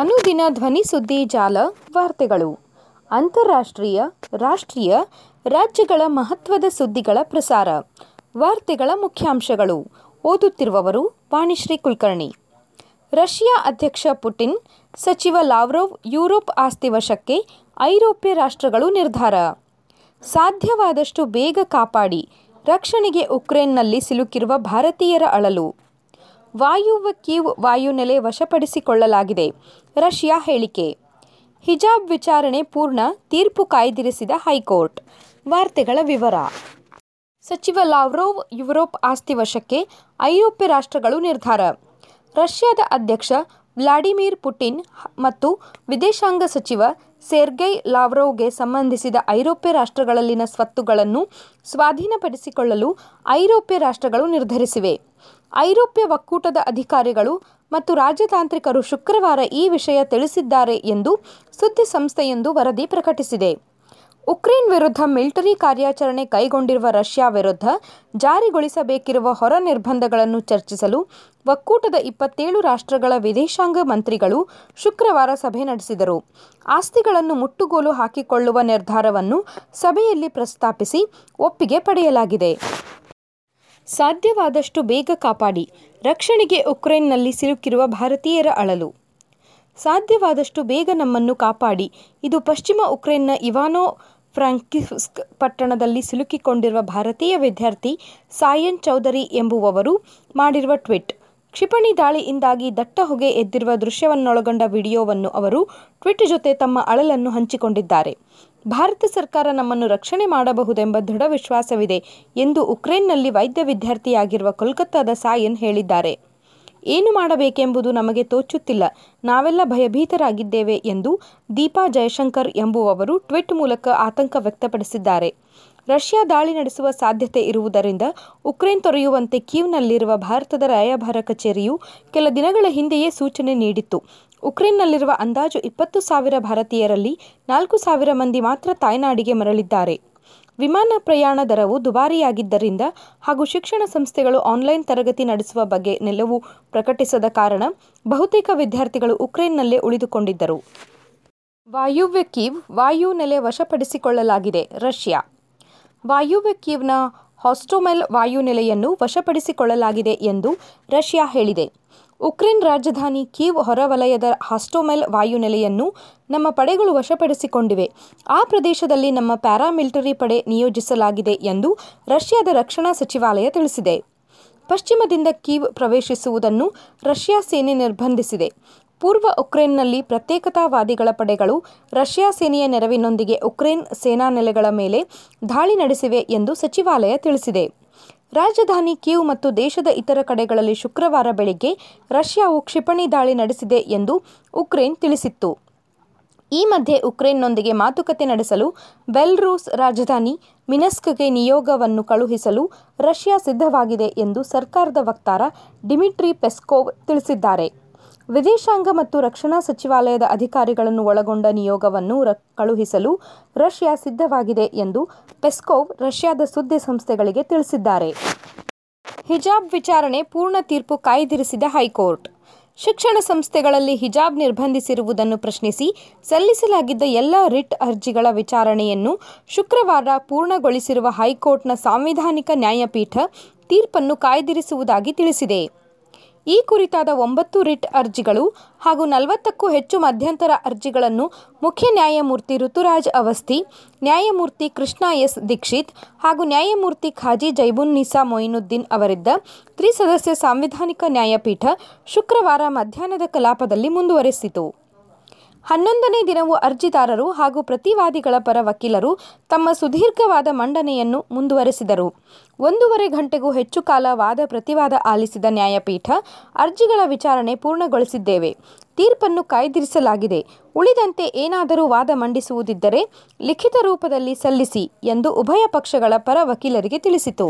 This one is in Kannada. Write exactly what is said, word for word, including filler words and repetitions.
ಅನುದಿನ ಧ್ವನಿ ಸುದ್ದಿ ಜಾಲ ವಾರ್ತೆಗಳು, ಅಂತಾರಾಷ್ಟ್ರೀಯ, ರಾಷ್ಟ್ರೀಯ, ರಾಜ್ಯಗಳ ಮಹತ್ವದ ಸುದ್ದಿಗಳ ಪ್ರಸಾರ. ವಾರ್ತೆಗಳ ಮುಖ್ಯಾಂಶಗಳು ಓದುತ್ತಿರುವವರು ವಾಣಿಶ್ರೀ ಕುಲಕರ್ಣಿ. ರಷ್ಯಾ ಅಧ್ಯಕ್ಷ ಪುಟಿನ್, ಸಚಿವ ಲಾವ್ರೋವ್ ಯುರೋಪ್ ಆಸ್ತಿ ವಶಕ್ಕೆ, ಐರೋಪ್ಯ ರಾಷ್ಟ್ರಗಳು ನಿರ್ಧಾರ. ಸಾಧ್ಯವಾದಷ್ಟು ಬೇಗ ಕಾಪಾಡಿ, ರಕ್ಷಣೆಗೆ ಉಕ್ರೇನ್ನಲ್ಲಿ ಸಿಲುಕಿರುವ ಭಾರತೀಯರ ಅಳಲು. ವಾಯುವ್ಯ ಕೀವ್ ವಾಯುನೆಲೆ ವಶಪಡಿಸಿಕೊಳ್ಳಲಾಗಿದೆ, ರಷ್ಯಾ ಹೇಳಿಕೆ. ಹಿಜಾಬ್ ವಿಚಾರಣೆ ಪೂರ್ಣ, ತೀರ್ಪು ಕಾಯ್ದಿರಿಸಿದ ಹೈಕೋರ್ಟ್. ವಾರ್ತೆಗಳ ವಿವರ. ಸಚಿವ ಲಾವ್ರೋವ್ ಯುರೋಪ್ ಆಸ್ತಿ ವಶಕ್ಕೆ, ಐರೋಪ್ಯ ರಾಷ್ಟ್ರಗಳು ನಿರ್ಧಾರ. ರಷ್ಯಾದ ಅಧ್ಯಕ್ಷ ವ್ಲಾಡಿಮಿರ್ ಪುಟಿನ್ ಮತ್ತು ವಿದೇಶಾಂಗ ಸಚಿವ ಸೆರ್ಗೈ ಲಾವ್ರೋವ್ಗೆ ಸಂಬಂಧಿಸಿದ ಐರೋಪ್ಯ ರಾಷ್ಟ್ರಗಳಲ್ಲಿನ ಸ್ವತ್ತುಗಳನ್ನು ಸ್ವಾಧೀನಪಡಿಸಿಕೊಳ್ಳಲು ಐರೋಪ್ಯ ರಾಷ್ಟ್ರಗಳು ನಿರ್ಧರಿಸಿವೆ. ಐರೋಪ್ಯ ಒಕ್ಕೂಟದ ಅಧಿಕಾರಿಗಳು ಮತ್ತು ರಾಜತಾಂತ್ರಿಕರು ಶುಕ್ರವಾರ ಈ ವಿಷಯ ತಿಳಿಸಿದ್ದಾರೆ ಎಂದು ಸುದ್ದಿಸಂಸ್ಥೆಯೊಂದು ವರದಿ ಪ್ರಕಟಿಸಿದೆ. ಉಕ್ರೇನ್ ವಿರುದ್ಧ ಮಿಲಿಟರಿ ಕಾರ್ಯಾಚರಣೆ ಕೈಗೊಂಡಿರುವ ರಷ್ಯಾ ವಿರುದ್ಧ ಜಾರಿಗೊಳಿಸಬೇಕಿರುವ ಹೊರ ನಿರ್ಬಂಧಗಳನ್ನು ಚರ್ಚಿಸಲು ಒಕ್ಕೂಟದ ಇಪ್ಪತ್ತೇಳು ರಾಷ್ಟ್ರಗಳ ವಿದೇಶಾಂಗ ಮಂತ್ರಿಗಳು ಶುಕ್ರವಾರ ಸಭೆ ನಡೆಸಿದರು. ಆಸ್ತಿಗಳನ್ನು ಮುಟ್ಟುಗೋಲು ಹಾಕಿಕೊಳ್ಳುವ ನಿರ್ಧಾರವನ್ನು ಸಭೆಯಲ್ಲಿ ಪ್ರಸ್ತಾಪಿಸಿ ಒಪ್ಪಿಗೆ ಪಡೆಯಲಾಗಿದೆ. ಸಾಧ್ಯವಾದಷ್ಟು ಬೇಗ ಕಾಪಾಡಿ, ರಕ್ಷಣೆಗೆ ಉಕ್ರೇನ್ನಲ್ಲಿ ಸಿಲುಕಿರುವ ಭಾರತೀಯರ ಅಳಲು. ಸಾಧ್ಯವಾದಷ್ಟು ಬೇಗ ನಮ್ಮನ್ನು ಕಾಪಾಡಿ, ಇದು ಪಶ್ಚಿಮ ಉಕ್ರೇನ್ನ ಇವಾನೊ ಫ್ರಾಂಕಿಸ್ಕ್ ಪಟ್ಟಣದಲ್ಲಿ ಸಿಲುಕಿಕೊಂಡಿರುವ ಭಾರತೀಯ ವಿದ್ಯಾರ್ಥಿ ಸಾಯನ್ ಚೌಧರಿ ಎಂಬುವವರು ಮಾಡಿರುವ ಟ್ವೀಟ್. ಕ್ಷಿಪಣಿ ದಾಳಿಯಿಂದಾಗಿ ದಟ್ಟ ಹೊಗೆ ಎದ್ದಿರುವ ದೃಶ್ಯವನ್ನೊಳಗೊಂಡ ವಿಡಿಯೋವನ್ನು ಅವರು ಟ್ವೀಟ್ ಜೊತೆ ತಮ್ಮ ಅಳಲನ್ನು ಹಂಚಿಕೊಂಡಿದ್ದಾರೆ. ಭಾರತ ಸರ್ಕಾರ ನಮ್ಮನ್ನು ರಕ್ಷಣೆ ಮಾಡಬಹುದೆಂಬ ದೃಢ ವಿಶ್ವಾಸವಿದೆ ಎಂದು ಉಕ್ರೇನ್ನಲ್ಲಿ ವೈದ್ಯ ವಿದ್ಯಾರ್ಥಿಯಾಗಿರುವ ಕೋಲ್ಕತ್ತಾದ ಸಾಯನ್ ಹೇಳಿದ್ದಾರೆ. ಏನು ಮಾಡಬೇಕೆಂಬುದು ನಮಗೆ ತೋಚುತ್ತಿಲ್ಲ, ನಾವೆಲ್ಲ ಭಯಭೀತರಾಗಿದ್ದೇವೆ ಎಂದು ದೀಪಾ ಜೈಶಂಕರ್ ಎಂಬುವವರು ಟ್ವೀಟ್ ಮೂಲಕ ಆತಂಕ ವ್ಯಕ್ತಪಡಿಸಿದ್ದಾರೆ. ರಷ್ಯಾ ದಾಳಿ ನಡೆಸುವ ಸಾಧ್ಯತೆ ಇರುವುದರಿಂದ ಉಕ್ರೇನ್ ತೊರೆಯುವಂತೆ ಕೀವ್ನಲ್ಲಿರುವ ಭಾರತದ ರಾಯಭಾರ ಕಚೇರಿಯು ಕೆಲ ದಿನಗಳ ಹಿಂದೆಯೇ ಸೂಚನೆ ನೀಡಿತ್ತು. ಉಕ್ರೇನ್ನಲ್ಲಿರುವ ಅಂದಾಜು ಇಪ್ಪತ್ತು ಸಾವಿರ ಭಾರತೀಯರಲ್ಲಿ ನಾಲ್ಕು ಸಾವಿರ ಮಂದಿ ಮಾತ್ರ ತಾಯ್ನಾಡಿಗೆ ಮರಳಿದ್ದಾರೆ. ವಿಮಾನ ಪ್ರಯಾಣ ದರವು ದುಬಾರಿಯಾಗಿದ್ದರಿಂದ ಹಾಗೂ ಶಿಕ್ಷಣ ಸಂಸ್ಥೆಗಳು ಆನ್ಲೈನ್ ತರಗತಿ ನಡೆಸುವ ಬಗ್ಗೆ ನಿಲುವು ಪ್ರಕಟಿಸದ ಕಾರಣ ಬಹುತೇಕ ವಿದ್ಯಾರ್ಥಿಗಳು ಉಕ್ರೇನ್ನಲ್ಲೇ ಉಳಿದುಕೊಂಡಿದ್ದರು. ವಾಯುವ್ಯ ಕೀವ್ ವಾಯುನೆಲೆ ವಶಪಡಿಸಿಕೊಳ್ಳಲಾಗಿದೆ, ರಷ್ಯಾ. ವಾಯುವ್ಯ ಕೀವ್ನ ಹಾಸ್ಟೊಮೆಲ್ ವಾಯುನೆಲೆಯನ್ನು ವಶಪಡಿಸಿಕೊಳ್ಳಲಾಗಿದೆ ಎಂದು ರಷ್ಯಾ ಹೇಳಿದೆ. ಉಕ್ರೇನ್ ರಾಜಧಾನಿ ಕೀವ್ ಹೊರವಲಯದ ಹಾಸ್ಟೊಮೆಲ್ ವಾಯುನೆಲೆಯನ್ನು ನಮ್ಮ ಪಡೆಗಳು ವಶಪಡಿಸಿಕೊಂಡಿವೆ. ಆ ಪ್ರದೇಶದಲ್ಲಿ ನಮ್ಮ ಪ್ಯಾರಾಮಿಲಿಟರಿ ಪಡೆ ನಿಯೋಜಿಸಲಾಗಿದೆ ಎಂದು ರಷ್ಯಾದ ರಕ್ಷಣಾ ಸಚಿವಾಲಯ ತಿಳಿಸಿದೆ. ಪಶ್ಚಿಮದಿಂದ ಕೀವ್ ಪ್ರವೇಶಿಸುವುದನ್ನು ರಷ್ಯಾ ಸೇನೆ ನಿರ್ಬಂಧಿಸಿದೆ. ಪೂರ್ವ ಉಕ್ರೇನ್ನಲ್ಲಿ ಪ್ರತ್ಯೇಕತಾವಾದಿಗಳ ಪಡೆಗಳು ರಷ್ಯಾ ಸೇನೆಯ ನೆರವಿನೊಂದಿಗೆ ಉಕ್ರೇನ್ ಸೇನಾ ನೆಲೆಗಳ ಮೇಲೆ ದಾಳಿ ನಡೆಸಿವೆ ಎಂದು ಸಚಿವಾಲಯ ತಿಳಿಸಿದೆ. ರಾಜಧಾನಿ ಕೀವ್ ಮತ್ತು ದೇಶದ ಇತರ ಕಡೆಗಳಲ್ಲಿ ಶುಕ್ರವಾರ ಬೆಳಿಗ್ಗೆ ರಷ್ಯಾವು ಕ್ಷಿಪಣಿ ದಾಳಿ ನಡೆಸಿದೆ ಎಂದು ಉಕ್ರೇನ್ ತಿಳಿಸಿತ್ತು. ಈ ಮಧ್ಯೆ ಉಕ್ರೇನ್ನೊಂದಿಗೆ ಮಾತುಕತೆ ನಡೆಸಲು ಬೆಲ್ರೂಸ್ ರಾಜಧಾನಿ ಮಿನಸ್ಕ್ಗೆ ನಿಯೋಗವನ್ನು ಕಳುಹಿಸಲು ರಷ್ಯಾ ಸಿದ್ಧವಾಗಿದೆ ಎಂದು ಸರ್ಕಾರದ ವಕ್ತಾರ ಡಿಮಿಟ್ರಿ ಪೆಸ್ಕೋವ್ ತಿಳಿಸಿದ್ದಾರೆ. ವಿದೇಶಾಂಗ ಮತ್ತು ರಕ್ಷಣಾ ಸಚಿವಾಲಯದ ಅಧಿಕಾರಿಗಳನ್ನು ಒಳಗೊಂಡ ನಿಯೋಗವನ್ನು ಕಳುಹಿಸಲು ರಷ್ಯಾ ಸಿದ್ಧವಾಗಿದೆ ಎಂದು ಪೆಸ್ಕೋವ್ ರಷ್ಯಾದ ಸುದ್ದಿ ಸಂಸ್ಥೆಗಳಿಗೆ ತಿಳಿಸಿದ್ದಾರೆ. ಹಿಜಾಬ್ ವಿಚಾರಣೆ ಪೂರ್ಣ ತೀರ್ಪು ಕಾಯ್ದಿರಿಸಿದ ಹೈಕೋರ್ಟ್. ಶಿಕ್ಷಣ ಸಂಸ್ಥೆಗಳಲ್ಲಿ ಹಿಜಾಬ್ ನಿರ್ಬಂಧಿಸಿರುವುದನ್ನು ಪ್ರಶ್ನಿಸಿ ಸಲ್ಲಿಸಲಾಗಿದ್ದ ಎಲ್ಲ ರಿಟ್ ಅರ್ಜಿಗಳ ವಿಚಾರಣೆಯನ್ನು ಶುಕ್ರವಾರ ಪೂರ್ಣಗೊಳಿಸಿರುವ ಹೈಕೋರ್ಟ್ನ ಸಾಂವಿಧಾನಿಕ ನ್ಯಾಯಪೀಠ ತೀರ್ಪನ್ನು ಕಾಯ್ದಿರಿಸುವುದಾಗಿ ತಿಳಿಸಿದೆ. ಈ ಕುರಿತಾದ ಒಂಬತ್ತು ರಿಟ್ ಅರ್ಜಿಗಳು ಹಾಗೂ ನಲವತ್ತಕ್ಕೂ ಹೆಚ್ಚು ಮಧ್ಯಂತರ ಅರ್ಜಿಗಳನ್ನು ಮುಖ್ಯ ನ್ಯಾಯಮೂರ್ತಿ ಋತುರಾಜ್ ಅವಸ್ಥಿ, ನ್ಯಾಯಮೂರ್ತಿ ಕೃಷ್ಣಾ ಎಸ್ ದೀಕ್ಷಿತ್ ಹಾಗೂ ನ್ಯಾಯಮೂರ್ತಿ ಖಾಜಿ ಜೈಬುನ್ನಿಸಾ ಮೊಯಿನುದ್ದೀನ್ ಅವರಿದ್ದ ತ್ರಿಸದಸ್ಯ ಸಾಂವಿಧಾನಿಕ ನ್ಯಾಯಪೀಠ ಶುಕ್ರವಾರ ಮಧ್ಯಾಹ್ನದ ಕಲಾಪದಲ್ಲಿ ಮುಂದುವರೆಸಿತು. ಹನ್ನೊಂದನೇ ದಿನವೂ ಅರ್ಜಿದಾರರು ಹಾಗೂ ಪ್ರತಿವಾದಿಗಳ ಪರ ವಕೀಲರು ತಮ್ಮ ಸುದೀರ್ಘವಾದ ಮಂಡನೆಯನ್ನು ಮುಂದುವರೆಸಿದರು. ಒಂದೂವರೆ ಗಂಟೆಗೂ ಹೆಚ್ಚು ಕಾಲ ವಾದ ಪ್ರತಿವಾದ ಆಲಿಸಿದ ನ್ಯಾಯಪೀಠ, ಅರ್ಜಿಗಳ ವಿಚಾರಣೆ ಪೂರ್ಣಗೊಳಿಸಿದ್ದೇವೆ, ತೀರ್ಪನ್ನು ಕಾಯ್ದಿರಿಸಲಾಗಿದೆ, ಉಳಿದಂತೆ ಏನಾದರೂ ವಾದ ಮಂಡಿಸುವುದಿದ್ದರೆ ಲಿಖಿತ ರೂಪದಲ್ಲಿ ಸಲ್ಲಿಸಿ ಎಂದು ಉಭಯ ಪಕ್ಷಗಳ ಪರ ವಕೀಲರಿಗೆ ತಿಳಿಸಿತು.